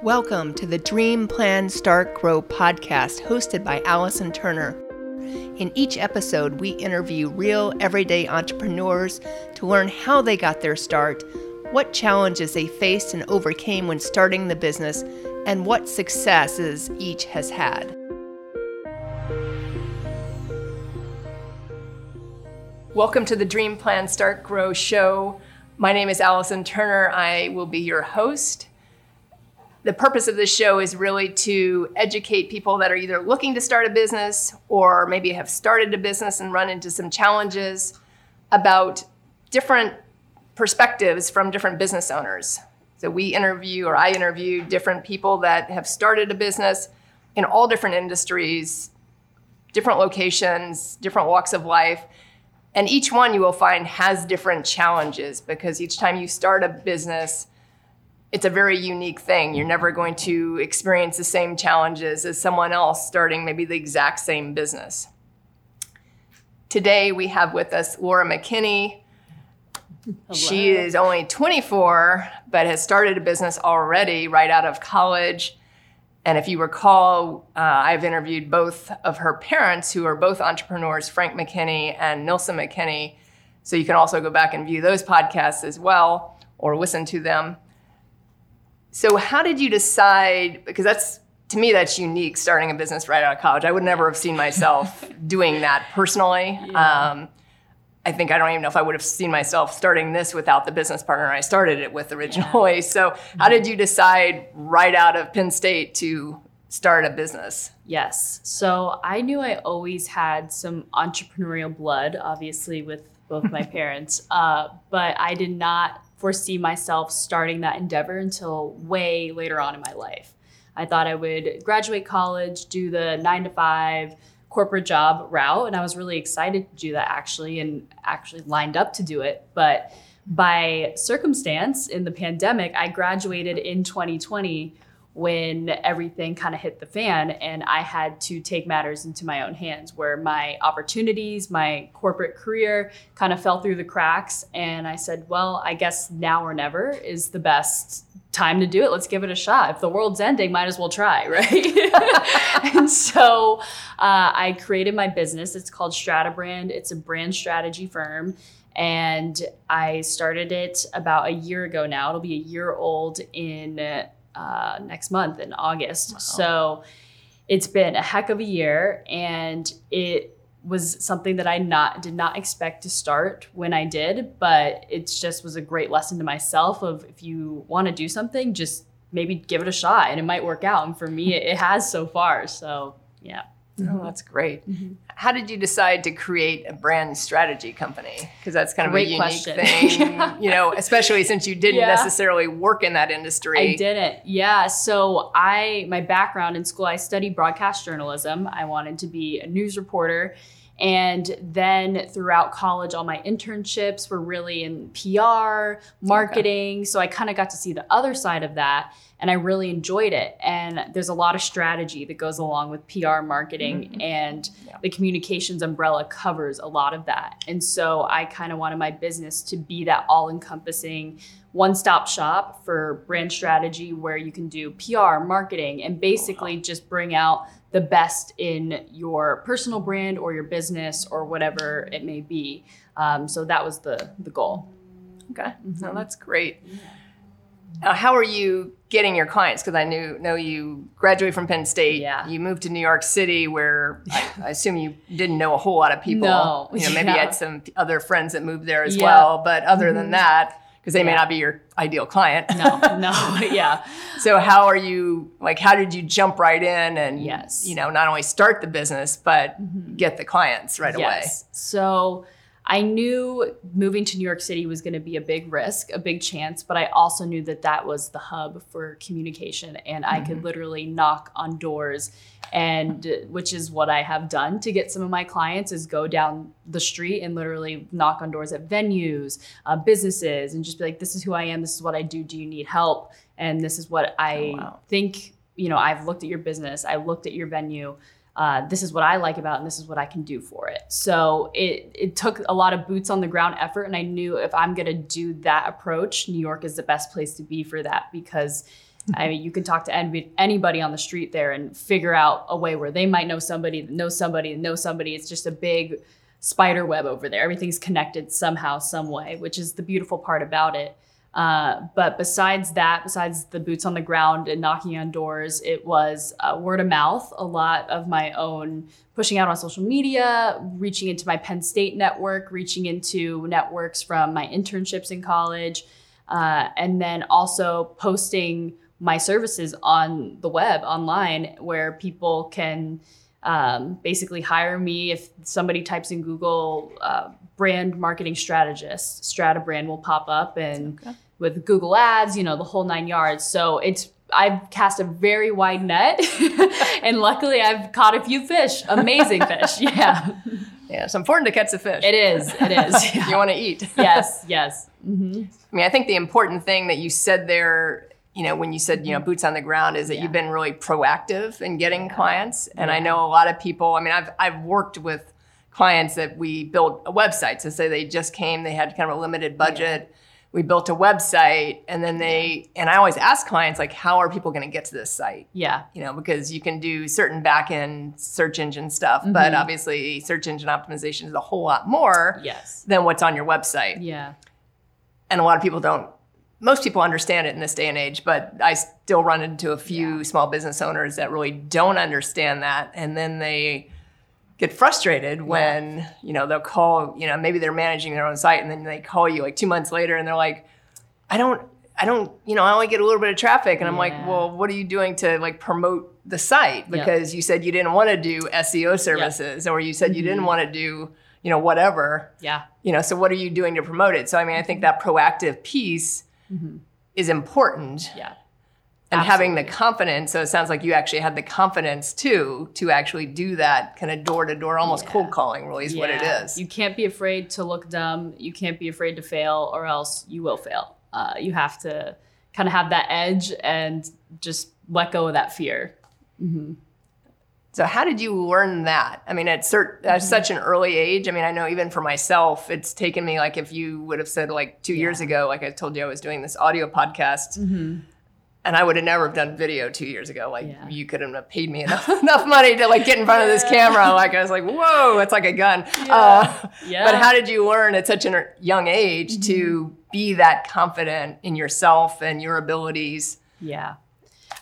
Welcome to the Dream, Plan, Start, Grow podcast hosted by Allison Turner. In each episode, we interview real everyday entrepreneurs to learn how they got their start, what challenges they faced and overcame when starting the business, and what successes each has had. Welcome to the Dream, Plan, Start, Grow show. My name is Allison Turner. I will be your host. The purpose of this show is really to educate people that are either looking to start a business or maybe have started a business and run into some challenges about different perspectives from different business owners. So I interview different people that have started a business in all different industries, different locations, different walks of life. And each one you will find has different challenges because each time you start a business, it's a very unique thing. You're never going to experience the same challenges as someone else starting maybe the exact same business. Today we have with us Laura McKinney. Hello. She is only 24, but has started a business already right out of college. And if you recall, I've interviewed both of her parents who are both entrepreneurs, Frank McKinney and Nilsa McKinney. So you can also go back and view those podcasts as well or listen to them. So how did you decide, because that's unique, starting a business right out of college. I would never have seen myself doing that personally. Yeah. I think I don't even know if I would have seen myself starting this without the business partner I started it with originally. Yeah. So how did you decide right out of Penn State to start a business? Yes. So I knew I always had some entrepreneurial blood, obviously, with both my parents, but I did not foresee myself starting that endeavor until way later on in my life. I thought I would graduate college, do the 9-to-5 corporate job route, and I was really excited to do that actually lined up to do it. But by circumstance in the pandemic, I graduated in 2020 when everything kind of hit the fan and I had to take matters into my own hands, where my opportunities, my corporate career kind of fell through the cracks. And I said, well, I guess now or never is the best time to do it. Let's give it a shot. If the world's ending, might as well try, right? And so I created my business. It's called Stratabrand. It's a brand strategy firm. And I started it about a year ago now. It'll be a year old in next month in August. Wow. So it's been a heck of a year, and it was something that I did not expect to start when I did, but it just was a great lesson to myself of, if you want to do something, just maybe give it a shot and it might work out. And for me, it has so far. So yeah. Oh, that's great. Mm-hmm. How did you decide to create a brand strategy company? Because that's kind of a unique thing, you know, especially since you didn't necessarily work in that industry. I didn't. Yeah. So my background in school, I studied broadcast journalism. I wanted to be a news reporter. And then throughout college, all my internships were really in PR, marketing. Okay. So I kind of got to see the other side of that, and I really enjoyed it. And there's a lot of strategy that goes along with PR, marketing, mm-hmm. and the communications umbrella covers a lot of that. And so I kind of wanted my business to be that all-encompassing one-stop shop for brand strategy, where you can do PR, marketing, and basically just bring out the best in your personal brand or your business or whatever it may be. So that was the goal. Okay, mm-hmm. So that's great. Now, how are you getting your clients? Because I know you graduated from Penn State. Yeah. You moved to New York City, where I assume you didn't know a whole lot of people. No. You know, maybe you had some other friends that moved there as well. But other than that, because they may not be your ideal client. No, yeah. So how did you jump right in and, you know, not only start the business, but get the clients right away? So I knew moving to New York City was going to be a big risk, a big chance, but I also knew that was the hub for communication, and I could literally knock on doors, and which is what I have done to get some of my clients, is go down the street and literally knock on doors at venues, businesses, and just be like, this is who I am, this is what I do, do you need help? And this is what I think, you know, I've looked at your business, I looked at your venue, this is what I like about it, and this is what I can do for it. So it took a lot of boots on the ground effort, and I knew if I'm gonna do that approach, New York is the best place to be for that, because I mean, you can talk to anybody on the street there and figure out a way where they might know somebody that knows somebody that knows somebody. It's just a big spider web over there. Everything's connected somehow, some way, which is the beautiful part about it. But besides that, besides the boots on the ground and knocking on doors, it was word of mouth, a lot of my own pushing out on social media, reaching into my Penn State network, reaching into networks from my internships in college, and then also posting my services on the web, online, where people can basically hire me. If somebody types in Google brand marketing strategist, Stratabrand will pop up, and okay. With Google ads, you know, the whole nine yards. So I've cast a very wide net and luckily I've caught a few fish, amazing fish. Yeah. Yeah. It's important to catch the fish. It is. Yeah. You want to eat. Yes. Mm-hmm. I mean, I think the important thing that you said there, you know, when you said, you know, boots on the ground, is that you've been really proactive in getting clients. And I know a lot of people, I mean, I've worked with clients that we built a website. So say they just came, they had kind of a limited budget. Yeah. We built a website, and then and I always ask clients, like, how are people going to get to this site? Yeah. You know, because you can do certain back-end search engine stuff, mm-hmm. but obviously search engine optimization is a whole lot more than what's on your website. Yeah. And a lot of people don't. Most people understand it in this day and age, but I still run into a few small business owners that really don't understand that. And then they get frustrated when, you know, they'll call, you know, maybe they're managing their own site, and then they call you like 2 months later and they're like, I don't, you know, I only get a little bit of traffic. And I'm like, well, what are you doing to like promote the site? Because you said you didn't want to do SEO services, or you said you didn't want to do, you know, whatever. Yeah. You know, so what are you doing to promote it? So, I mean, I think that proactive piece is important. Yeah. And Absolutely. Having the confidence, so it sounds like you actually had the confidence too, to actually do that kind of door-to-door, almost cold calling really is what it is. You can't be afraid to look dumb. You can't be afraid to fail, or else you will fail. You have to kind of have that edge and just let go of that fear. Mm-hmm. So how did you learn that? I mean, at such an early age, I mean, I know even for myself, it's taken me, like, if you would have said like 2 years ago, like I told you I was doing this audio podcast, and I would have never done video 2 years ago. Like you couldn't have paid me enough money to like get in front of this camera. Like I was like, whoa, it's like a gun. Yeah. But how did you learn at such a young age to be that confident in yourself and your abilities? Yeah.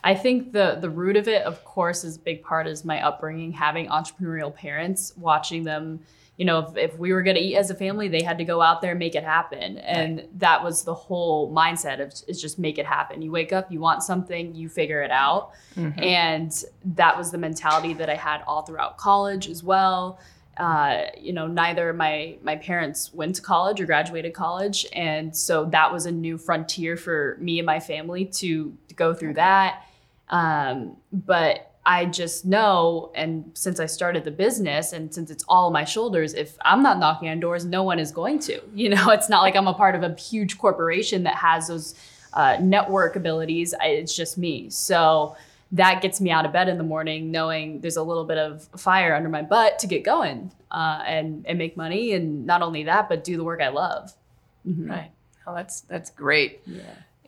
I think the root of it, of course, is a big part is my upbringing, having entrepreneurial parents, watching them. You know, if we were going to eat as a family, they had to go out there and make it happen. And that was the whole mindset of is just make it happen. You wake up, you want something, you figure it out. Mm-hmm. And that was the mentality that I had all throughout college as well. You know, neither of my parents went to college or graduated college. And so that was a new frontier for me and my family to go through that. But I just know, and since I started the business and since it's all on my shoulders, if I'm not knocking on doors, no one is going to. You know, it's not like I'm a part of a huge corporation that has those network abilities. It's just me. So that gets me out of bed in the morning knowing there's a little bit of fire under my butt to get going and make money. And not only that, but do the work I love. Mm-hmm. Right. Oh, that's great. Yeah.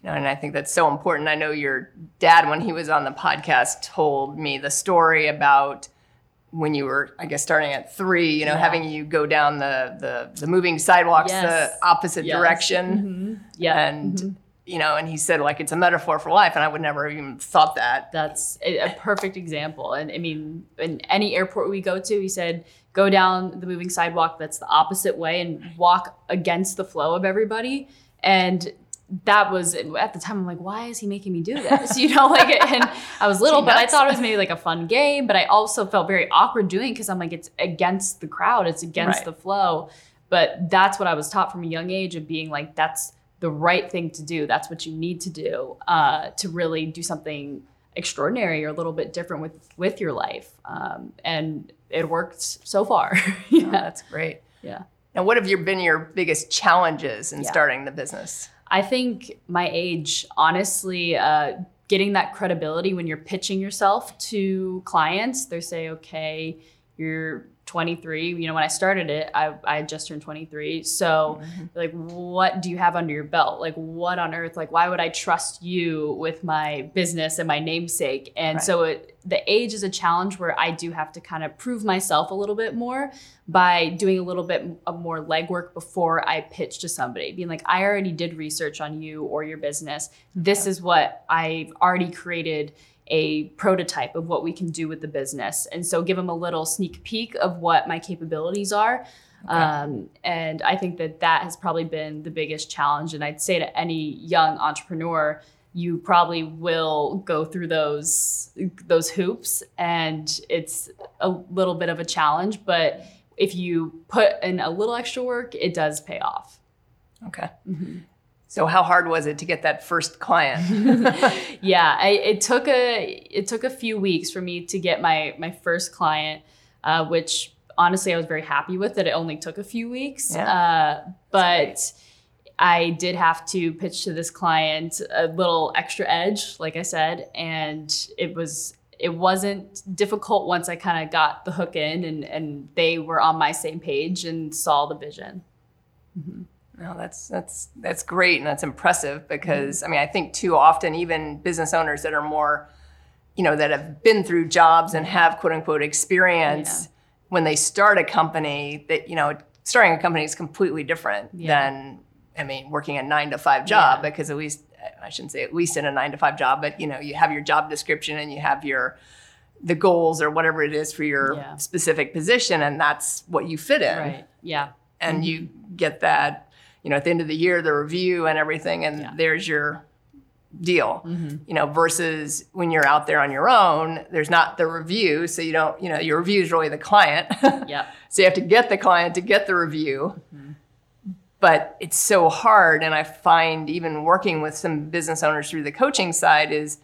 You know, and I think that's so important. I know your dad, when he was on the podcast, told me the story about when you were, I guess, starting at 3, you know, having you go down the moving sidewalks the opposite direction. Mm-hmm. Yeah. And, you know, and he said, like, it's a metaphor for life. And I would never even thought that. That's a perfect example. And I mean, in any airport we go to, he said, go down the moving sidewalk that's the opposite way and walk against the flow of everybody. And that was, at the time, I'm like, why is he making me do this? You know, like, and I was little, but I thought it was maybe like a fun game, but I also felt very awkward doing it because I'm like, it's against the crowd, it's against the flow. But that's what I was taught from a young age of being like, that's the right thing to do. That's what you need to do to really do something extraordinary or a little bit different with your life. And it worked so far. Yeah, oh, that's great. Yeah. And what have been your biggest challenges in starting the business? I think my age, honestly, getting that credibility when you're pitching yourself to clients, they say, okay, you're 23. You know, when I started it, I had just turned 23. So like, what do you have under your belt? Like, what on earth, like, why would I trust you with my business and my namesake? And so the age is a challenge where I do have to kind of prove myself a little bit more by doing a little bit of more legwork before I pitch to somebody, being like, I already did research on you or your business. This is what I've already created a prototype of what we can do with the business. And so give them a little sneak peek of what my capabilities are. And I think that that has probably been the biggest challenge. And I'd say to any young entrepreneur, you probably will go through those hoops, and it's a little bit of a challenge, but if you put in a little extra work, it does pay off. Okay. Mm-hmm. So how hard was it to get that first client? It took a few weeks for me to get my first client, which honestly I was very happy with that it only took a few weeks. But I did have to pitch to this client a little extra edge, like I said, and it wasn't difficult once I kind of got the hook in and they were on my same page and saw the vision. Mm-hmm. No, that's great. And that's impressive because, I mean, I think too often even business owners that are more, that have been through jobs and have quote unquote experience when they start a company that, starting a company is completely different than, working a 9-to-5 job because at least, I shouldn't say at least in a 9-to-5 job, but, you have your job description and you have the goals or whatever it is for your specific position. And that's what you fit in. Right. Yeah. And you get that. At the end of the year, the review and everything, and there's your deal, versus when you're out there on your own, there's not the review. So you don't, your review is really the client. So you have to get the client to get the review, but it's so hard. And I find even working with some business owners through the coaching side is,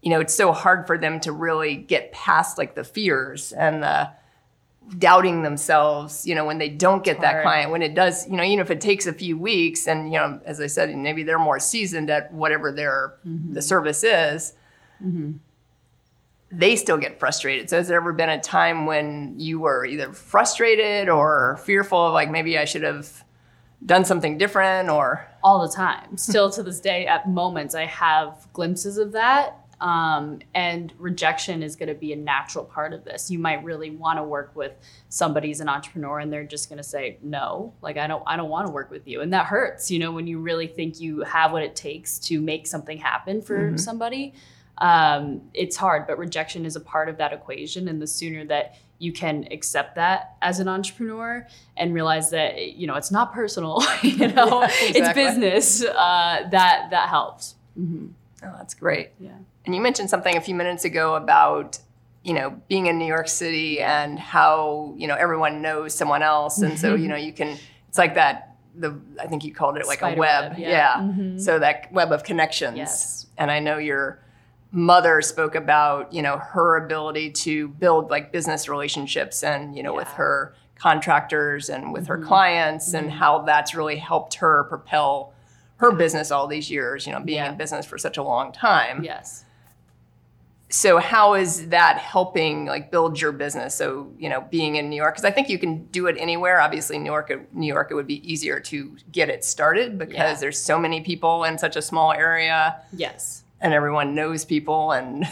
it's so hard for them to really get past like the fears and the doubting themselves, when they don't get that client, when it does, even if it takes a few weeks and, as I said, maybe they're more seasoned at whatever their, the service is, they still get frustrated. So has there ever been a time when you were either frustrated or fearful of like, maybe I should have done something different or? All the time. Still to this day at moments, I have glimpses of that. And rejection is going to be a natural part of this. You might really want to work with somebody as an entrepreneur and they're just going to say, no, like, I don't want to work with you. And that hurts, when you really think you have what it takes to make something happen for somebody, it's hard, but rejection is a part of that equation. And the sooner that you can accept that as an entrepreneur and realize that, it's not personal, it's business, that helps. Mm-hmm. Oh, that's great. Yeah. And you mentioned something a few minutes ago about, being in New York City and how, everyone knows someone else. And so, you can, it's like that, I think you called it like Spider a web. So that web of connections. Yes. And I know your mother spoke about, her ability to build like business relationships and, with her contractors and with her clients and how that's really helped her propel her business all these years, being in business for such a long time. Yes. So how is that helping like build your business? So, being in New York, because I think you can do it anywhere. Obviously, New York, it would be easier to get it started because there's so many people in such a small area. Yes. And everyone knows people and,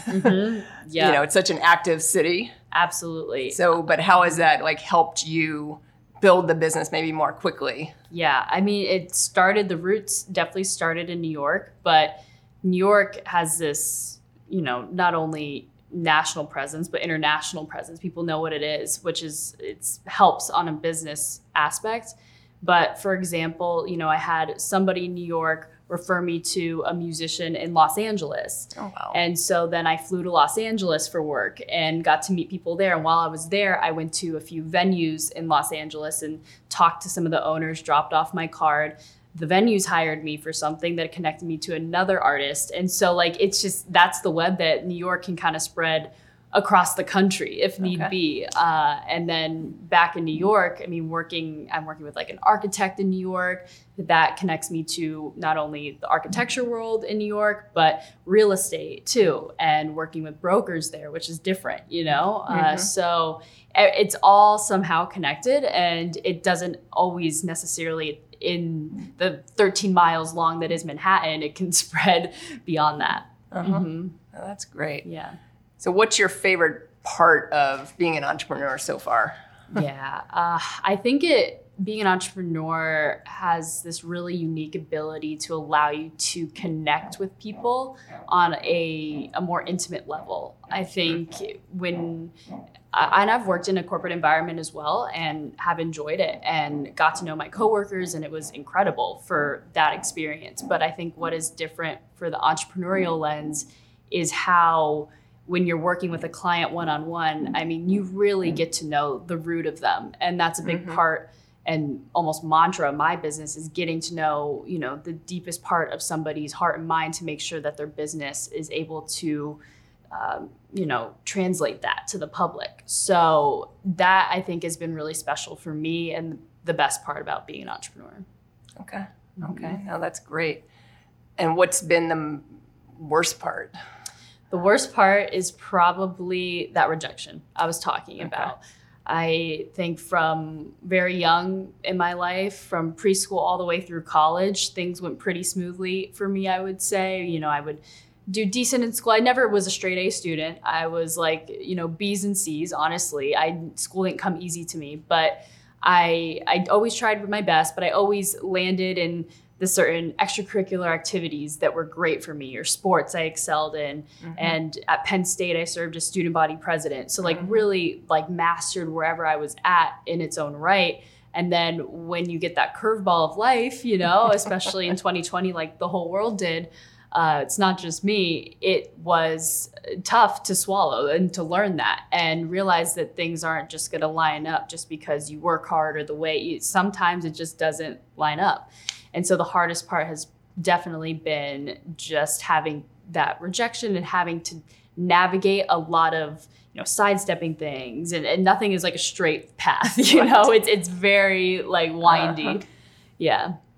it's such an active city. Absolutely. So, but how has that like helped you build the business maybe more quickly? Yeah, the roots definitely started in New York, but New York has this, not only national presence, but international presence. People know what it is, which is, it helps on a business aspect. But for example, I had somebody in New York refer me to a musician in Los Angeles. Oh, wow. And so then I flew to Los Angeles for work and got to meet people there. And while I was there, I went to a few venues in Los Angeles and talked to some of the owners, dropped off my card. The venues hired me for something that connected me to another artist. And so like, it's just, that's the web that New York can kind of spread across the country if need be. And then back in New York, I mean, I'm working with like an architect in New York that connects me to not only the architecture world in New York, but real estate too, and working with brokers there, which is different, you know? So it's all somehow connected, and it doesn't always necessarily in the 13 miles long that is Manhattan, it can spread beyond that. Oh, that's great. Yeah. So what's your favorite part of being an entrepreneur so far? I think being an entrepreneur has this really unique ability to allow you to connect with people on a more intimate level. I think and I've worked in a corporate environment as well and have enjoyed it and got to know my coworkers, and it was incredible for that experience. But I think what is different for the entrepreneurial lens is how, when you're working with a client one-on-one, I mean, you really get to know the root of them. And that's a big part and almost mantra of my business, is getting to know, you know, the deepest part of somebody's heart and mind to make sure that their business is able to, you know, translate that to the public. So that, I think, has been really special for me and the best part about being an entrepreneur. Okay. Now that's great. And what's been the worst part? The worst part is probably that rejection I was talking about. I think from very young in my life, from preschool all the way through college, things went pretty smoothly for me, I would say. You know, I would do decent in school. I never was a straight A student. I was like, you know, B's and C's, honestly. School didn't come easy to me, but I always tried my best, but I always landed in the certain extracurricular activities that were great for me, or sports I excelled in. And at Penn State, I served as student body president. So like really like mastered wherever I was at in its own right. And then when you get that curveball of life, you know, especially in 2020, like the whole world did, it's not just me, it was tough to swallow and to learn that and realize that things aren't just gonna line up just because you work hard, or the way sometimes it just doesn't line up. And so the hardest part has definitely been just having that rejection and having to navigate a lot of, you know, sidestepping things, and nothing is like a straight path, you know, it's very like windy.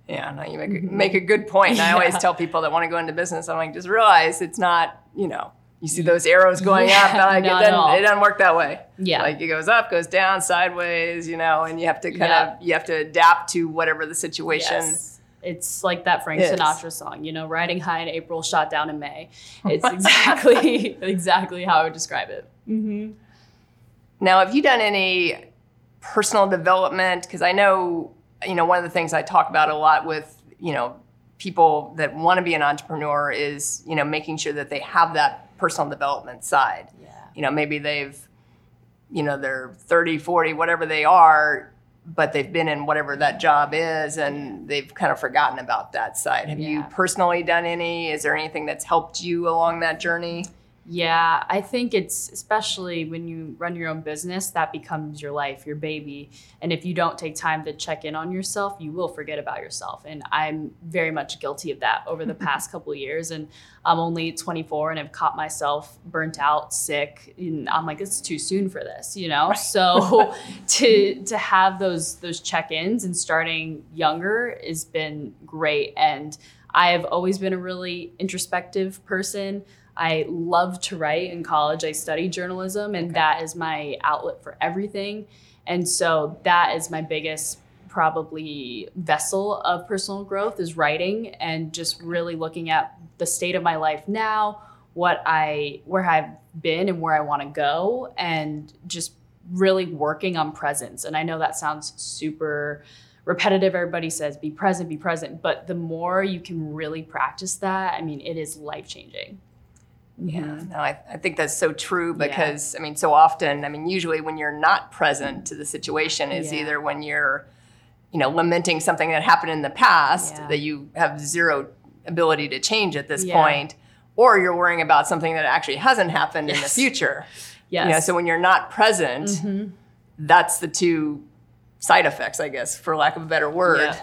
No, you make a good point. I always tell people that want to go into business, I'm like, just realize it's not, you know, you see those arrows going up, like it doesn't work that way. Like it goes up, goes down, sideways, you know, and you have to kind of, you have to adapt to whatever the situation is. It's like that Frank Sinatra song, you know, riding high in April, shot down in May. It's exactly how I would describe it. Now, have you done any personal development? Because I know, you know, one of the things I talk about a lot with, you know, people that want to be an entrepreneur is, you know, making sure that they have that personal development side. You know, maybe they've, you know, they're 30, 40, whatever they are, but they've been in whatever that job is, and they've kind of forgotten about that side. Have you personally done any? Is there anything that's helped you along that journey? Yeah, I think it's, especially when you run your own business, that becomes your life, your baby. And if you don't take time to check in on yourself, you will forget about yourself. And I'm very much guilty of that over the past couple of years. And I'm only 24 and I've caught myself burnt out, sick. And I'm like, it's too soon for this, you know? So to have those check-ins and starting younger has been great. And I have always been a really introspective person. I love to write. In college, I studied journalism, and that is my outlet for everything. And so that is my biggest probably vessel of personal growth, is writing, and just really looking at the state of my life now, where I've been and where I want to go, and just really working on presence. And I know that sounds super repetitive. Everybody says, be present, but the more you can really practice that, I mean, it is life-changing. I think that's so true, because I mean, so often, I mean, usually when you're not present to the situation is either when you're, you know, lamenting something that happened in the past that you have zero ability to change at this point, or you're worrying about something that actually hasn't happened in the future. You know, so when you're not present, that's the two side effects, I guess, for lack of a better word.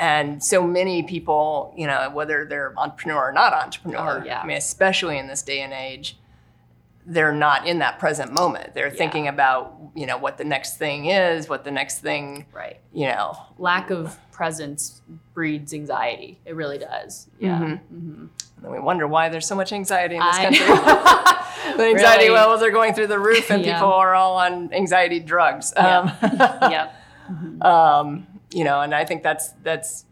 And so many people, you know, whether they're entrepreneur or not entrepreneur, I mean, especially in this day and age, they're not in that present moment. They're thinking about, you know, what the next thing is, what the next thing, right. you know. Lack of presence breeds anxiety. It really does. Yeah. Mm-hmm. Mm-hmm. And then we wonder why there's so much anxiety in this country. The anxiety really? Levels are going through the roof and people are all on anxiety drugs. Mm-hmm. You know, and I think that's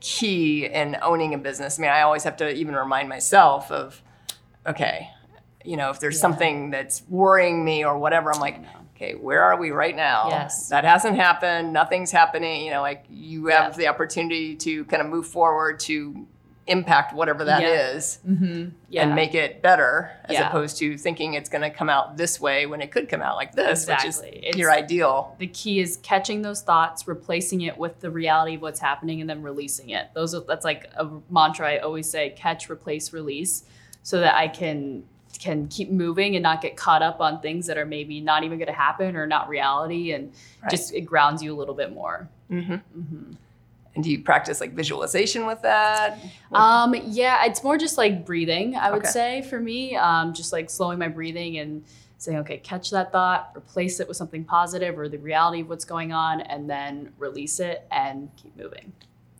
key in owning a business. I mean, I always have to even remind myself of, okay, you know, if there's something that's worrying me or whatever, I'm like, okay, where are we right now? Yes. That hasn't happened. Nothing's happening. You know, like you have the opportunity to kind of move forward to impact whatever that is and make it better as opposed to thinking it's going to come out this way when it could come out like this, which is your ideal. The key is catching those thoughts, replacing it with the reality of what's happening and then releasing it. That's like a mantra I always say, catch, replace, release, so that I can keep moving and not get caught up on things that are maybe not even going to happen or not reality. And just it grounds you a little bit more. Mm-hmm. Mm-hmm. And do you practice like visualization with that? Yeah, it's more just like breathing, I would say for me, just like slowing my breathing and saying, okay, catch that thought, replace it with something positive or the reality of what's going on, and then release it and keep moving.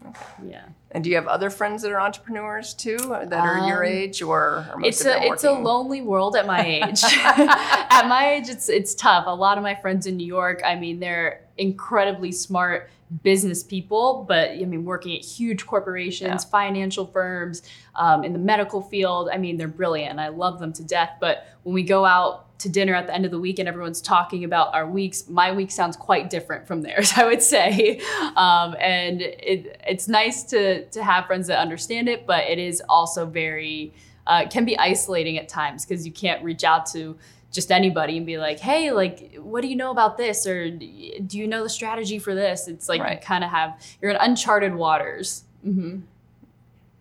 Okay. Yeah. And do you have other friends that are entrepreneurs too, that are your age, or most of them working? It's a lonely world at my age. At my age, it's tough. A lot of my friends in New York, I mean, they're incredibly smart business people, but I mean, working at huge corporations, financial firms, in the medical field, I mean, they're brilliant and I love them to death. But when we go out to dinner at the end of the week and everyone's talking about our weeks, my week sounds quite different from theirs, I would say. And it's nice to have friends that understand it, but it is also very, can be isolating at times because you can't reach out to just anybody and be like, hey, like, what do you know about this? Or do you know the strategy for this? It's like, you kind of you're in uncharted waters. Mm-hmm.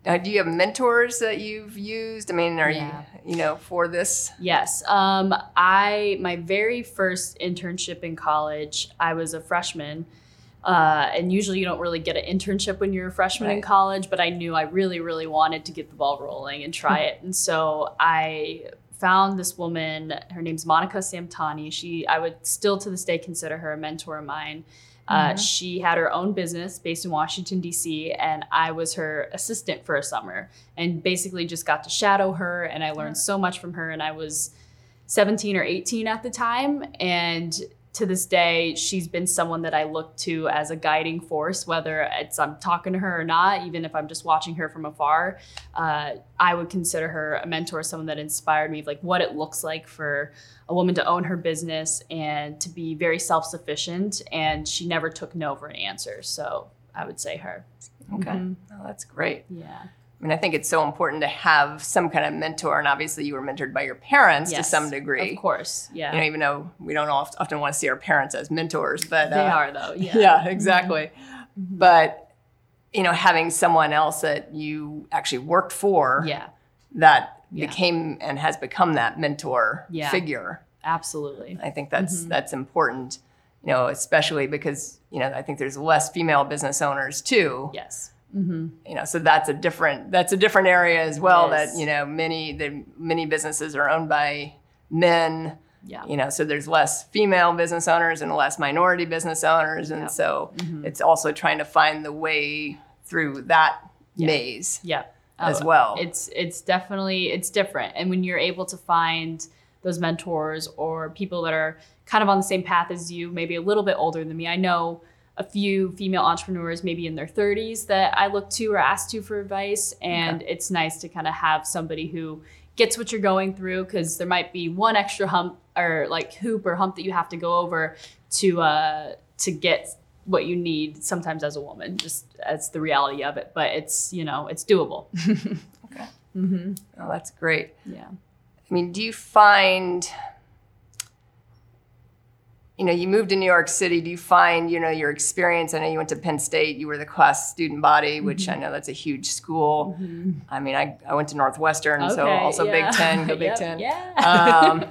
Now, do you have mentors that you've used? I mean, are you, you know, for this? Yes. My very first internship in college, I was a freshman. And usually you don't really get an internship when you're a freshman in college, but I knew I really, really wanted to get the ball rolling and try it. And so I found this woman, her name's Monica Samtani. I would still to this day consider her a mentor of mine. She had her own business based in Washington, D.C., and I was her assistant for a summer and basically just got to shadow her. And I learned so much from her. And I was 17 or 18 at the time. And to this day, she's been someone that I look to as a guiding force, whether it's I'm talking to her or not, even if I'm just watching her from afar. I would consider her a mentor, someone that inspired me, like what it looks like for a woman to own her business and to be very self-sufficient. And she never took no for an answer. So I would say her. Okay. Mm-hmm. Well, that's great. Yeah. I mean, I think it's so important to have some kind of mentor, and obviously you were mentored by your parents to some degree. Of course, yeah. You know, even though we don't often want to see our parents as mentors, but they are though. Yeah, yeah, exactly. Mm-hmm. But you know, having someone else that you actually worked for, that became and has become that mentor figure. Absolutely, I think that's important. You know, especially because you know I think there's less female business owners too. Yes. Mm-hmm. You know, so that's a different area as well, that, you know, many businesses are owned by men, you know, so there's less female business owners and less minority business owners. And so it's also trying to find the way through that maze as well. It's definitely, it's different. And when you're able to find those mentors or people that are kind of on the same path as you, maybe a little bit older than me, I know a few female entrepreneurs maybe in their 30s that I look to or ask to for advice. And it's nice to kind of have somebody who gets what you're going through, because there might be one extra hoop that you have to go over to get what you need sometimes as a woman, just as the reality of it. But it's, you know, it's doable. Okay. Mm-hmm. Oh, that's great. Yeah. I mean, do you find... You know, you moved to New York City. Do you find, you know, your experience? I know you went to Penn State. You were the class student body, which I know that's a huge school. Mm-hmm. I mean, I went to Northwestern, so also Big Ten, go Big Ten. Yeah.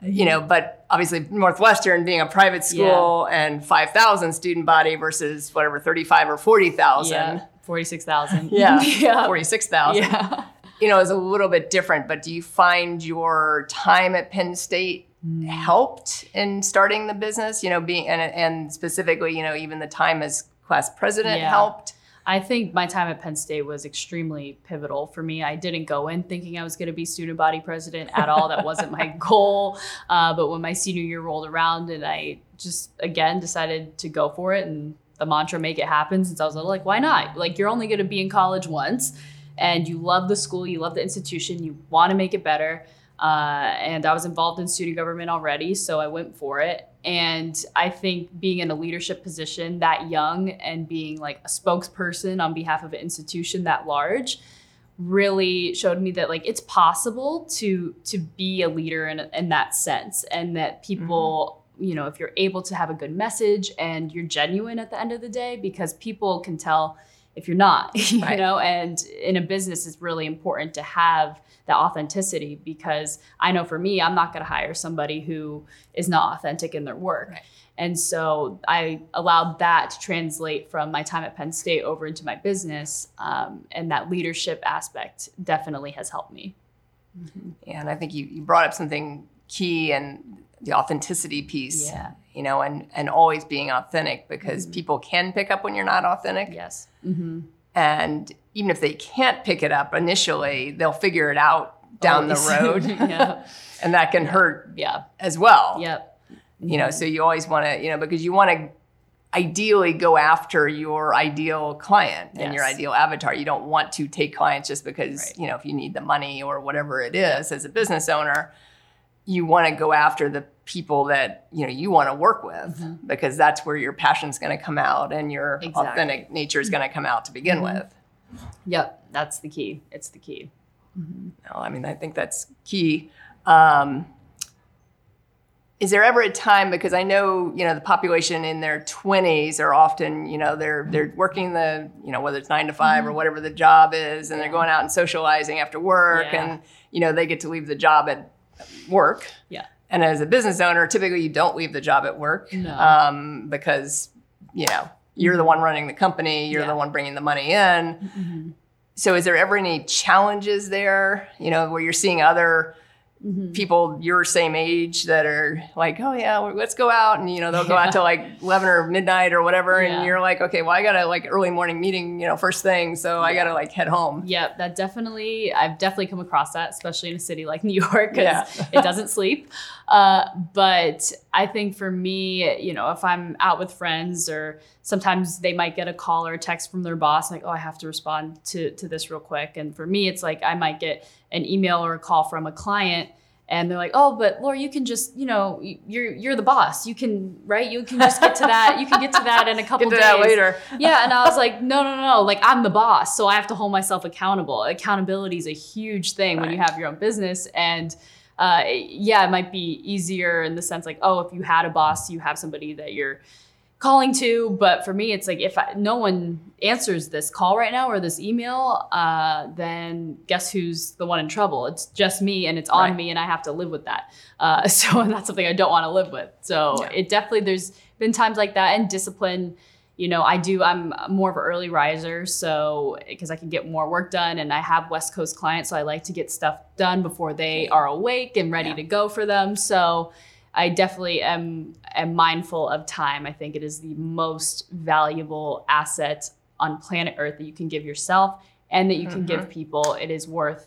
You know, but obviously Northwestern being a private school and 5,000 student body versus whatever 35 or 40,000, 46,000. Yeah, 46,000. Yeah. you know, is a little bit different, but do you find your time at Penn State helped in starting the business, you know, being, and specifically, you know, even the time as class president helped? I think my time at Penn State was extremely pivotal for me. I didn't go in thinking I was going to be student body president at all. That wasn't my goal. But when my senior year rolled around and I just, again, decided to go for it, and the mantra, make it happen, since I was little, like, why not? Like, you're only going to be in college once, and you love the school, you love the institution, you want to make it better. And I was involved in student government already, so I went for it. And I think being in a leadership position that young and being like a spokesperson on behalf of an institution that large really showed me that, like, it's possible to be a leader in that sense, and that people, you know, if you're able to have a good message and you're genuine at the end of the day, because people can tell if you're not, you know, and in a business, it's really important to have that authenticity, because I know for me, I'm not going to hire somebody who is not authentic in their work. Right. And so I allowed that to translate from my time at Penn State over into my business. And that leadership aspect definitely has helped me. Mm-hmm. And I think you brought up something key, and the authenticity piece, you know, and always being authentic, because people can pick up when you're not authentic. Yes. Mm-hmm. And even if they can't pick it up initially, they'll figure it out down the road. And that can hurt as well. You know, so you always want to, you know, because you want to ideally go after your ideal client and your ideal avatar. You don't want to take clients just because, you know, if you need the money or whatever it is as a business owner, you want to go after the people that, you know, you want to work with, because that's where your passion's going to come out and your authentic nature is going to come out to begin with. Yep. That's the key. It's the key. No, I mean, I think that's key. Is there ever a time, because I know, you know, the population in their 20s are often, you know, they're working the, you know, whether it's 9 to 5 or whatever the job is, and they're going out and socializing after work, and, you know, they get to leave the job at work. And as a business owner, typically you don't leave the job at work, because, you know, you're the one running the company, you're the one bringing the money in. So is there ever any challenges there, you know, where you're seeing other people your same age that are like, oh yeah, well, let's go out, and, you know, they'll go out till like 11 or midnight or whatever. And you're like, okay, well, I got a like early morning meeting, you know, first thing. So I got to like head home. Yeah, that definitely, I've definitely come across that, especially in a city like New York, because it doesn't sleep. But I think for me, you know, if I'm out with friends, or sometimes they might get a call or a text from their boss, like, oh, I have to respond to this real quick. And for me, it's like, I might get an email or a call from a client, and they're like, oh, but Laura, you can just, you know, you're the boss. You can, right? You can just get to that. You can get to that in a couple days. Get to that later. Yeah. And I was like, no. Like, I'm the boss, so I have to hold myself accountable. Accountability is a huge thing when you have your own business. And it might be easier in the sense like, oh, if you had a boss, you have somebody that you're calling to. But for me, it's like, if no one answers this call right now or this email, then guess who's the one in trouble? It's just me, and it's on me, and I have to live with that. So that's something I don't want to live with. So it definitely, there's been times like that. And discipline, you know, I'm more of an early riser, so because I can get more work done, and I have West Coast clients, so I like to get stuff done before they are awake and ready to go for them. So I definitely am mindful of time. I think it is the most valuable asset on planet Earth that you can give yourself and that you can give people. It is worth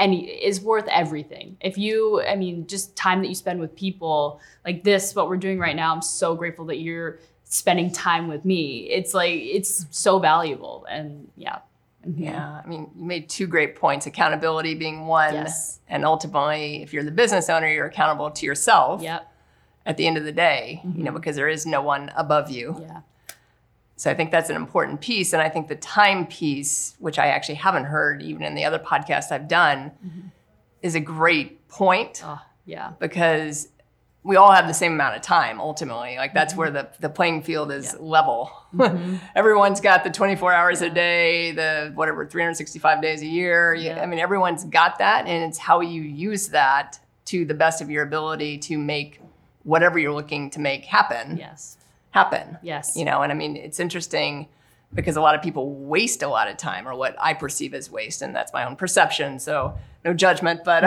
everything. If you, I mean, just time that you spend with people like this, what we're doing right now, I'm so grateful that you're spending time with me. It's like, it's so valuable. And yeah, I mean, you made two great points, accountability being one, and ultimately, if you're the business owner, you're accountable to yourself at the end of the day, you know, because there is no one above you. Yeah. So I think that's an important piece. And I think the time piece, which I actually haven't heard even in the other podcasts I've done, is a great point. Because we all have the same amount of time, ultimately. Like, that's where the playing field is level. Everyone's got the 24 hours a day, the whatever, 365 days a year. I mean, everyone's got that, and it's how you use that to the best of your ability to make whatever you're looking to make happen. You know, and I mean, it's interesting because a lot of people waste a lot of time, or what I perceive as waste, and that's my own perception, so no judgment, but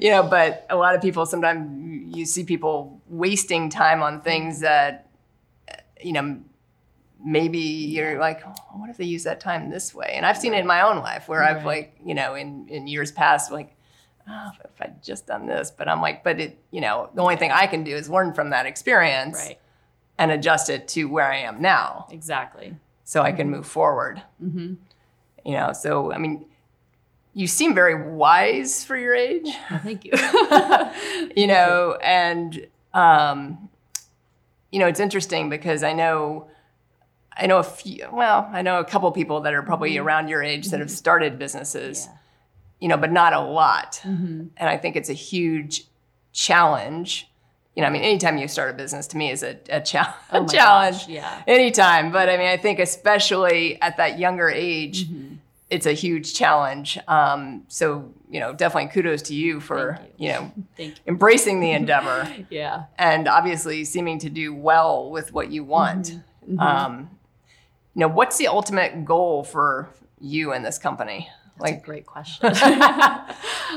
you know, but a lot of people, sometimes you see people wasting time on things that, you know, maybe you're like, oh, what if they use that time this way? And I've seen it in my own life where I've like, you know, in years past, like, oh, if I'd just done this, but I'm like, but it, you know, the only thing I can do is learn from that experience and adjust it to where I am now. Exactly. So I can move forward. Mm-hmm. You know, so, I mean, you seem very wise for your age. Well, thank you. You know, and, you know, it's interesting because I know a few, well, I know a couple people that are probably around your age that have started businesses, you know, but not a lot. Mm-hmm. And I think it's a huge challenge. You know, I mean, anytime you start a business to me is a challenge, oh my gosh, yeah. Anytime. But I mean, I think especially at that younger age, it's a huge challenge. So, you know, definitely kudos to you for, you know, embracing the endeavor and obviously seeming to do well with what you want. Mm-hmm. You know, what's the ultimate goal for you in this company? That's a great question.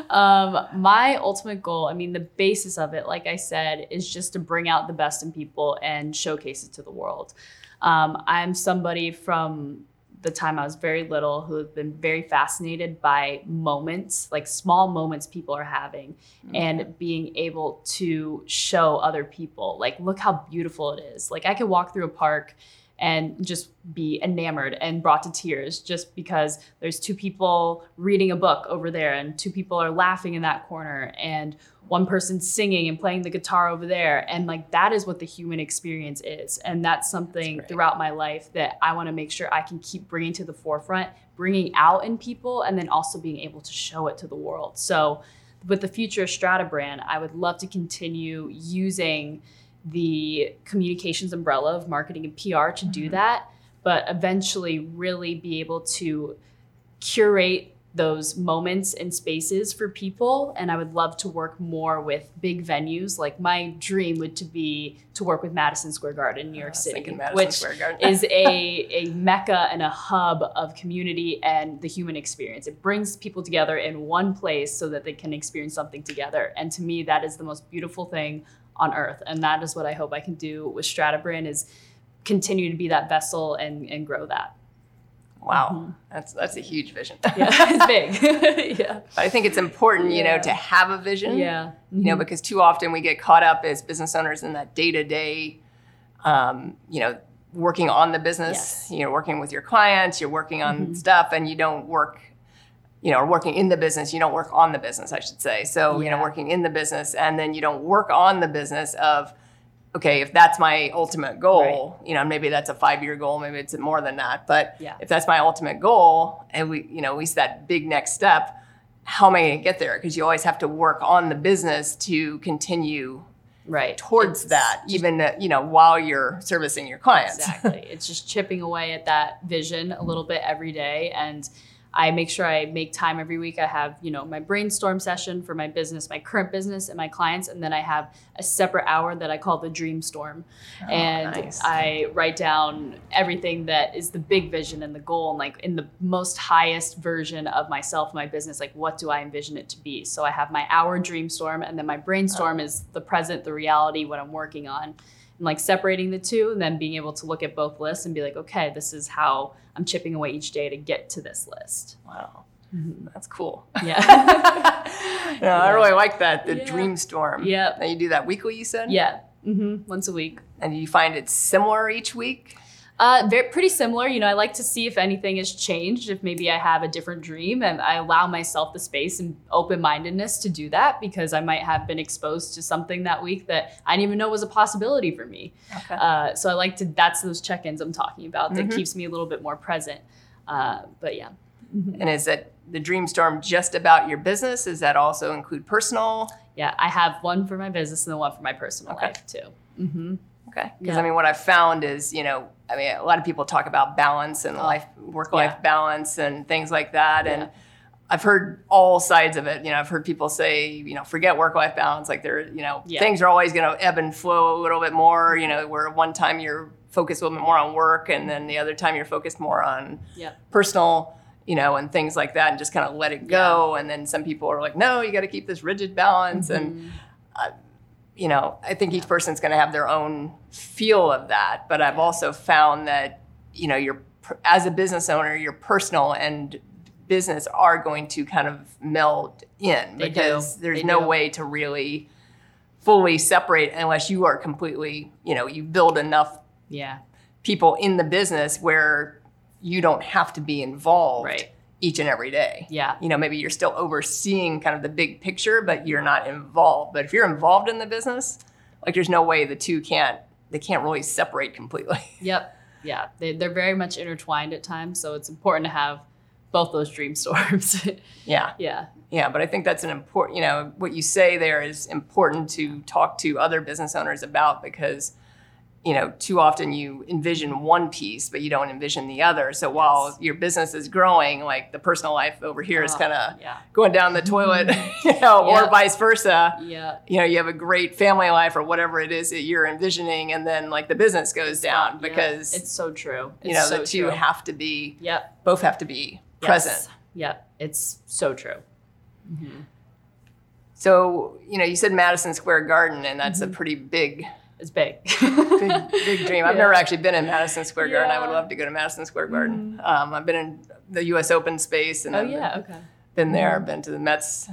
My ultimate goal, I mean, the basis of it, like I said, is just to bring out the best in people and showcase it to the world. I'm somebody from the time I was very little who have been very fascinated by moments, like small moments people are having and being able to show other people, like, look how beautiful it is. Like, I could walk through a park and just be enamored and brought to tears just because there's two people reading a book over there and two people are laughing in that corner and one person singing and playing the guitar over there. And like, that is what the human experience is. And that's something throughout my life that I want to make sure I can keep bringing to the forefront, bringing out in people, and then also being able to show it to the world. So with the future of Stratabrand, I would love to continue using the communications umbrella of marketing and PR to do that, but eventually really be able to curate those moments and spaces for people. And I would love to work more with big venues. Like, my dream would to be to work with Madison Square Garden in New York City, which is a mecca and a hub of community and the human experience. It brings people together in one place so that they can experience something together. And to me, that is the most beautiful thing on earth. And that is what I hope I can do with Stratabrand, is continue to be that vessel and grow that. Wow. Mm-hmm. That's a huge vision. Yeah, it's big. Yeah. But I think it's important, you know, to have a vision, you know, because too often we get caught up as business owners in that day-to-day, you know, working on the business, you know, working with your clients, you're working on stuff, and you don't work, you know, or working in the business, you don't work on the business, I should say. So, you know, working in the business, and then you don't work on the business of, okay, if that's my ultimate goal, you know, maybe that's a 5-year goal, maybe it's more than that. But if that's my ultimate goal, and we, you know, at least that big next step, how am I going to get there? Because you always have to work on the business to continue towards that, even, you know, while you're servicing your clients. Exactly. It's just chipping away at that vision a little bit every day. And I make sure I make time every week. I have, you know, my brainstorm session for my business, my current business and my clients. And then I have a separate hour that I call the dream storm. Oh, and nice. I write down everything that is the big vision and the goal, and like in the most highest version of myself, my business, like, what do I envision it to be? So I have my hour dream storm, and then my brainstorm is the present, the reality, what I'm working on. And like separating the two, and then being able to look at both lists and be like, okay, this is how I'm chipping away each day to get to this list. Wow. Mm-hmm. That's cool. Yeah. I really like that, the dream storm. Yeah. Now you do that weekly, you said? Yeah. Mm-hmm. Once a week. And do you find it's similar each week? Very pretty similar. You know, I like to see if anything has changed, if maybe I have a different dream, and I allow myself the space and open-mindedness to do that, because I might have been exposed to something that week that I didn't even know was a possibility for me. Okay. So I like to, that's those check-ins I'm talking about that keeps me a little bit more present. But yeah. Mm-hmm. And is that the dream storm just about your business? Does that also include personal? Yeah, I have one for my business and then one for my personal life too. Mm-hmm. Okay. Because I mean, what I've found is, you know, I mean, a lot of people talk about balance and work-life balance and things like that. And I've heard all sides of it. You know, I've heard people say, you know, forget work-life balance. Like, they're, you know, things are always going to ebb and flow a little bit more, you know, where one time you're focused a little bit more on work, and then the other time you're focused more on personal, you know, and things like that, and just kind of let it go. And then some people are like, no, you got to keep this rigid balance. And, you know, I think each person's going to have their own feel of that. But I've also found that, you know, you're, as a business owner, your personal and business are going to kind of meld in, because there's no way to really fully separate unless you are completely, you know, you build enough people in the business where you don't have to be involved each and every day. Yeah. You know, maybe you're still overseeing kind of the big picture, but you're not involved. But if you're involved in the business, like, there's no way the two can't, they can't really separate completely. Yep. Yeah. They're very much intertwined at times. So it's important to have both those dream storms. Yeah. But I think that's an important, you know, what you say there is important to talk to other business owners about, because, you know, too often you envision one piece, but you don't envision the other. So while your business is growing, like, the personal life over here is kind of going down the toilet, you know, or vice versa. Yeah. You know, you have a great family life or whatever it is that you're envisioning, and then, like, the business goes down because it's so true. It's, you know, so the two have to be, both have to be present. Yep. It's so true. Mm-hmm. So, you know, you said Madison Square Garden, and that's a pretty big... It's big dream. I've never actually been in Madison Square Garden. I would love to go to Madison Square Garden. I've been in the U.S. Open space, and been there. Been to the Mets,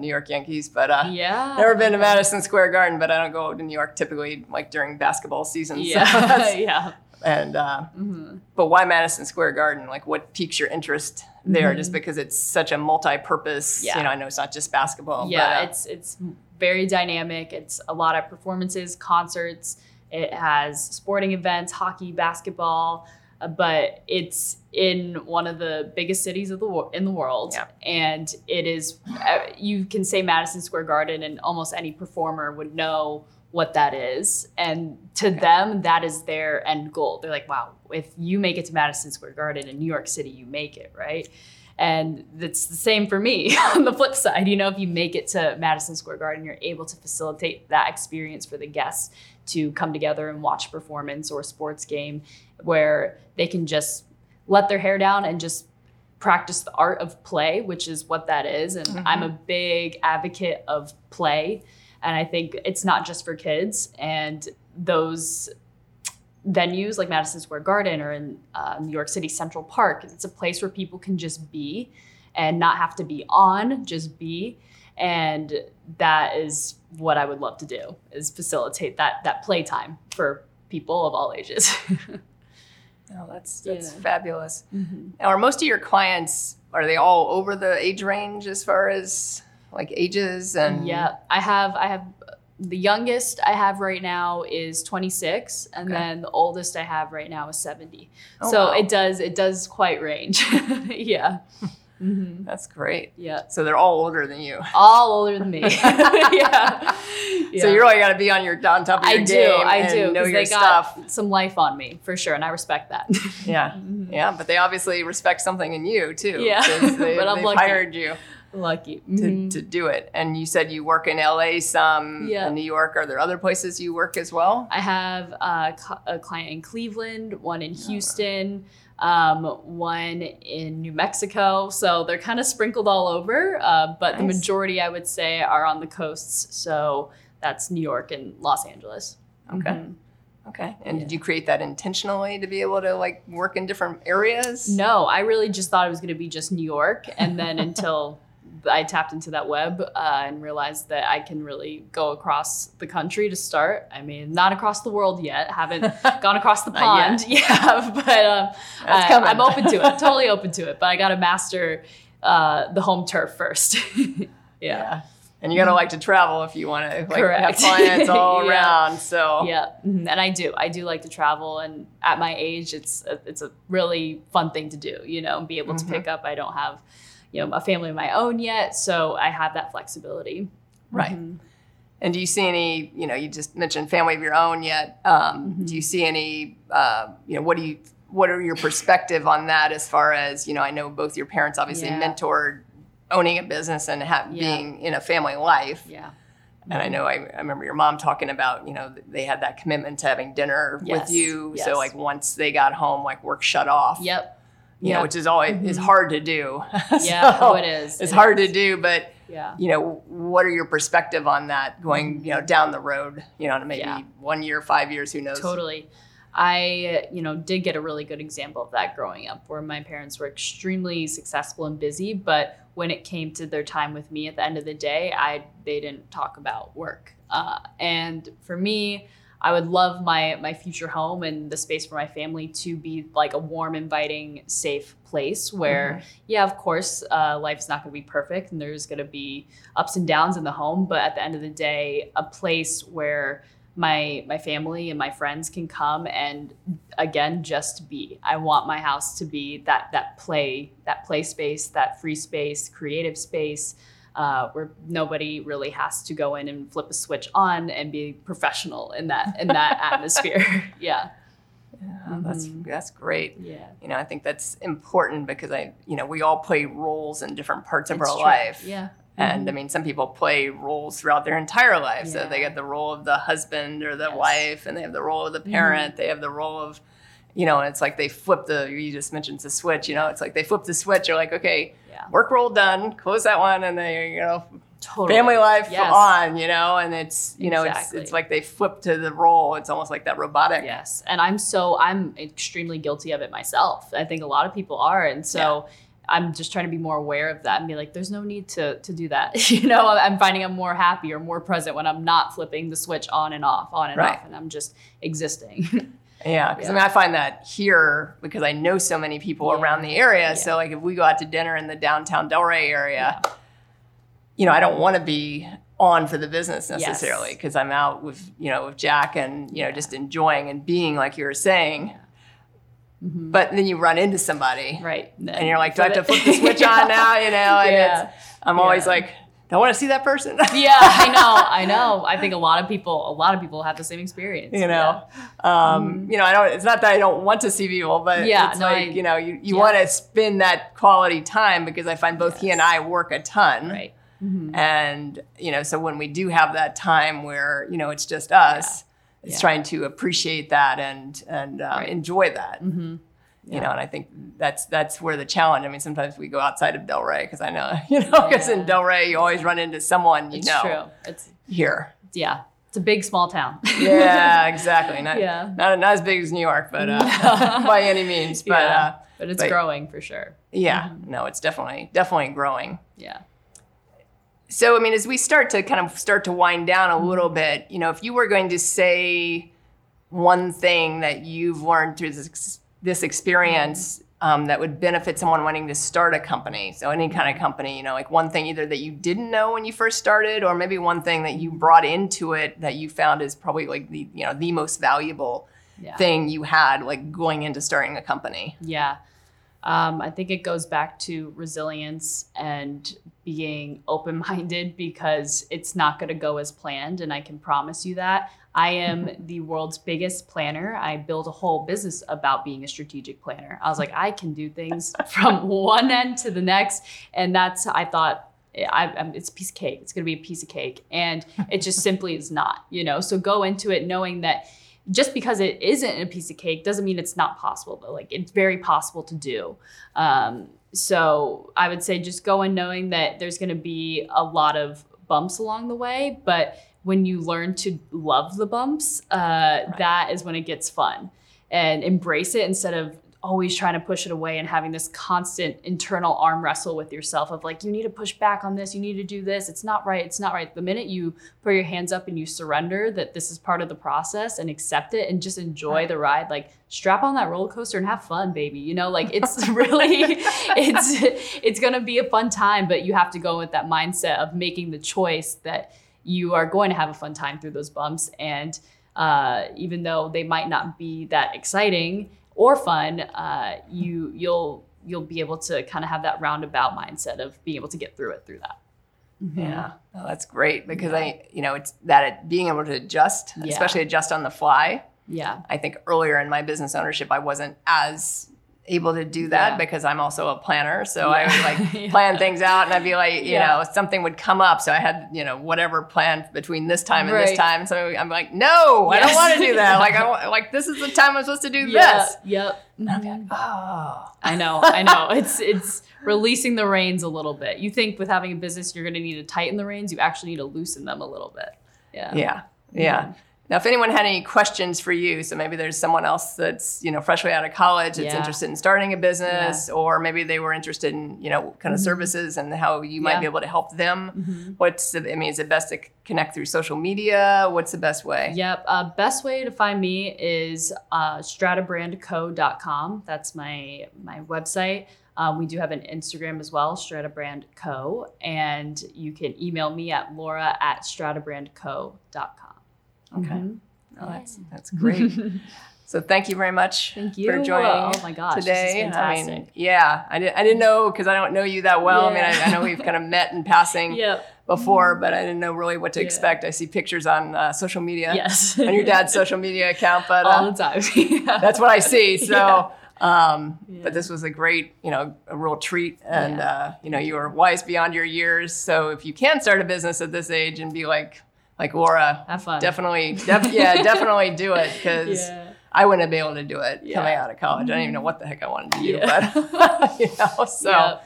New York Yankees, but never been to Madison Square Garden. But I don't go to New York typically, like, during basketball season. Yeah, so and but why Madison Square Garden? Like, what piques your interest there? Just because it's such a multi-purpose. You know, I know it's not just basketball. Yeah, but, it's very dynamic. It's a lot of performances, concerts. It has sporting events, hockey, basketball, but it's in one of the biggest cities of in the world. Yeah. And it is, you can say Madison Square Garden and almost any performer would know what that is. And to them, that is their end goal. They're like, wow, if you make it to Madison Square Garden in New York City, you make it, right? And it's the same for me on the flip side. You know, if you make it to Madison Square Garden, you're able to facilitate that experience for the guests to come together and watch a performance or a sports game, where they can just let their hair down and just practice the art of play, which is what that is. And I'm a big advocate of play. And I think it's not just for kids. And those venues like Madison Square Garden or in New York City Central Park, it's a place where people can just be and not have to be on, just be. And that is what I would love to do, is facilitate that playtime for people of all ages. Oh, that's fabulous. Mm-hmm. Are most of your clients, are they all over the age range as far as like ages? And I have the youngest I have right now is 26, and then the oldest I have right now is 70. Oh, so wow. It does quite range. That's great. Yeah. So they're all older than you. All older than me. So you really got to be on top of your game. I do. Know your stuff. Got some life on me for sure, and I respect that. But they obviously respect something in you too. Yeah. But I'm lucky. They've hired you. Lucky to do it. And you said you work in LA some, in New York. Are there other places you work as well? I have a client in Cleveland, one in Houston, one in New Mexico. So they're kind of sprinkled all over, but the majority, I would say, are on the coasts. So that's New York and Los Angeles. Okay. Mm-hmm. Okay. And did you create that intentionally to be able to like work in different areas? No, I really just thought it was going to be just New York. And then until I tapped into that web and realized that I can really go across the country to start. I mean, not across the world yet. Haven't gone across the pond. But I'm open to it. Totally open to it. But I got to master the home turf first. And you got to like to travel if you want to like have clients all around. So and I do like to travel. And at my age, it's a really fun thing to do, you know, be able to pick up. I don't have, you know, a family of my own yet. So I have that flexibility. Right. Mm-hmm. And do you see any, you know, you just mentioned family of your own yet. Do you see any, you know, what are your perspective on that as far as, you know, I know both your parents obviously mentored owning a business and being in a family life. Yeah. And I know I remember your mom talking about, you know, they had that commitment to having dinner with you. Yes. So like once they got home, like work shut off. Yep. You know, which is always is hard to do. Yeah, so it is. It's hard to do, but you know, what are your perspective on that going, you know, down the road, you know, to maybe 1 year, 5 years, who knows? Totally. I, you know, did get a really good example of that growing up, where my parents were extremely successful and busy, but when it came to their time with me at the end of the day, they didn't talk about work. And for me, I would love my future home and the space for my family to be like a warm, inviting, safe place where, of course, life's not going to be perfect and there's going to be ups and downs in the home. But at the end of the day, a place where my family and my friends can come and again just be. I want my house to be that play space, that free space, creative space, where nobody really has to go in and flip a switch on and be professional in that atmosphere. That's great. Yeah, you know, I think that's important because we all play roles in different parts of our life. Yeah. And I mean, some people play roles throughout their entire life. Yeah. So they get the role of the husband or the wife, and they have the role of the parent. They have the role of, you know, and it's like you just mentioned the switch, you know, it's like they flip the switch. You're like, okay, work role done, close that one. And they, you know, family life on, you know, and it's, you know, it's like they flip to the role. It's almost like that robotic. Yes. And I'm extremely guilty of it myself. I think a lot of people are. And so I'm just trying to be more aware of that and be like, there's no need to do that. You know, I'm finding I'm more happy or more present when I'm not flipping the switch on and off, and I'm just existing. Yeah, because I mean, I find that here because I know so many people around the area. Yeah. So like if we go out to dinner in the downtown Delray area, you know, I don't want to be on for the business necessarily because I'm out with Jack and, you know, just enjoying and being like you were saying. Yeah. Mm-hmm. But then you run into somebody, right? And you're like, do I have to flip the switch on now? You know, and I'm always like, I want to see that person. Yeah, I know. I think a lot of people have the same experience. You know, you know, I don't. It's not that I don't want to see people, but you want to spend that quality time because I find both he and I work a ton, right? Mm-hmm. And you know, so when we do have that time where you know it's just us. Yeah. It's trying to appreciate that and enjoy that, you know. And I think that's where the challenge. I mean, sometimes we go outside of Delray because I know, you know, because in Delray you always run into someone. It's true. It's here. Yeah, it's a big small town. Yeah, exactly. Not as big as New York, but by any means. But but growing for sure. Yeah, no, it's definitely growing. Yeah. So, I mean, as we start to wind down a little bit, you know, if you were going to say one thing that you've learned through this experience that would benefit someone wanting to start a company, so any kind of company, you know, like one thing either that you didn't know when you first started or maybe one thing that you brought into it that you found is probably like the, you know, the most valuable thing you had like going into starting a company. Yeah. I think it goes back to resilience and being open-minded because it's not going to go as planned. And I can promise you that. I am the world's biggest planner. I built a whole business about being a strategic planner. I was like, I can do things from one end to the next. And that's, I thought, it's a piece of cake. It's going to be a piece of cake. And it just simply is not, you know, so go into it knowing that just because it isn't a piece of cake doesn't mean it's not possible, but like it's very possible to do. So I would say just go in knowing that there's going to be a lot of bumps along the way, but when you learn to love the bumps, that is when it gets fun and embrace it instead of always trying to push it away and having this constant internal arm wrestle with yourself of like, you need to push back on this. You need to do this. It's not right. The minute you put your hands up and you surrender that this is part of the process and accept it and just enjoy the ride, like strap on that roller coaster and have fun, baby. You know, like it's really, it's going to be a fun time, but you have to go with that mindset of making the choice that you are going to have a fun time through those bumps. And even though they might not be that exciting, or fun, you'll be able to kind of have that roundabout mindset of being able to get through it through that. Mm-hmm. Yeah, well, that's great because I, you know, it's that being able to adjust, especially adjust on the fly. Yeah, I think earlier in my business ownership, I wasn't as able to do that because I'm also a planner. So I would like plan things out, and I'd be like, you know, something would come up. So I had, you know, whatever planned between this time and this time. So I'm like, no, I don't want to do that. Like, this is the time I'm supposed to do this. Yep. And I'm like, oh, I know. It's releasing the reins a little bit. You think with having a business, you're going to need to tighten the reins. You actually need to loosen them a little bit. Yeah. Now, if anyone had any questions for you, so maybe there's someone else that's, you know, freshly out of college that's interested in starting a business, or maybe they were interested in, you know, kind of services and how you might be able to help them. Mm-hmm. Is it best to connect through social media? What's the best way? Yep. Best way to find me is stratabrandco.com. That's my website. We do have an Instagram as well, Stratabrand Co. And you can email me at laura@stratabrandco.com. Okay. Mm-hmm. Oh, that's great. So thank you very much for joining today. Fantastic. I mean, I didn't know, because I don't know you that well. Yeah. I mean, I know we've kind of met in passing before, but I didn't know really what to expect. I see pictures on social media, on your dad's social media account, but all the time. That's what I see. So. Yeah. But this was a great, a real treat. And, you are wise beyond your years. So if you can start a business at this age and be like Laura, have fun. Definitely do it, because I wouldn't be able to do it coming out of college. I didn't even know what the heck I wanted to do, but so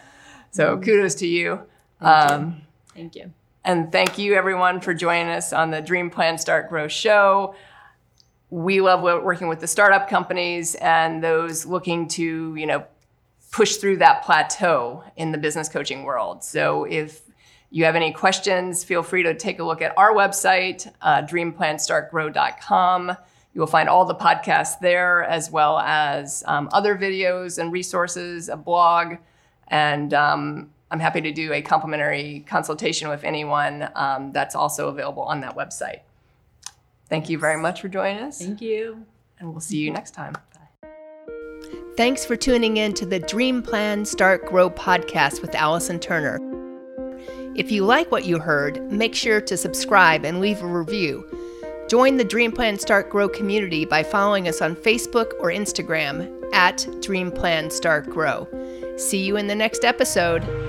kudos to you. Thank you. And thank you everyone for joining us on the Dream Plan Start Grow show. We love working with the startup companies and those looking to, push through that plateau in the business coaching world. So if you have any questions, feel free to take a look at our website, dreamplanstartgrow.com. You will find all the podcasts there, as well as other videos and resources, a blog. And I'm happy to do a complimentary consultation with anyone that's also available on that website. Thank you very much for joining us. Thank you. And we'll see you next time. Bye. Thanks for tuning in to the Dream Plan Start Grow podcast with Allison Turner. If you like what you heard, make sure to subscribe and leave a review. Join the Dream Plan Start Grow community by following us on Facebook or Instagram at Dream Plan Start Grow. See you in the next episode.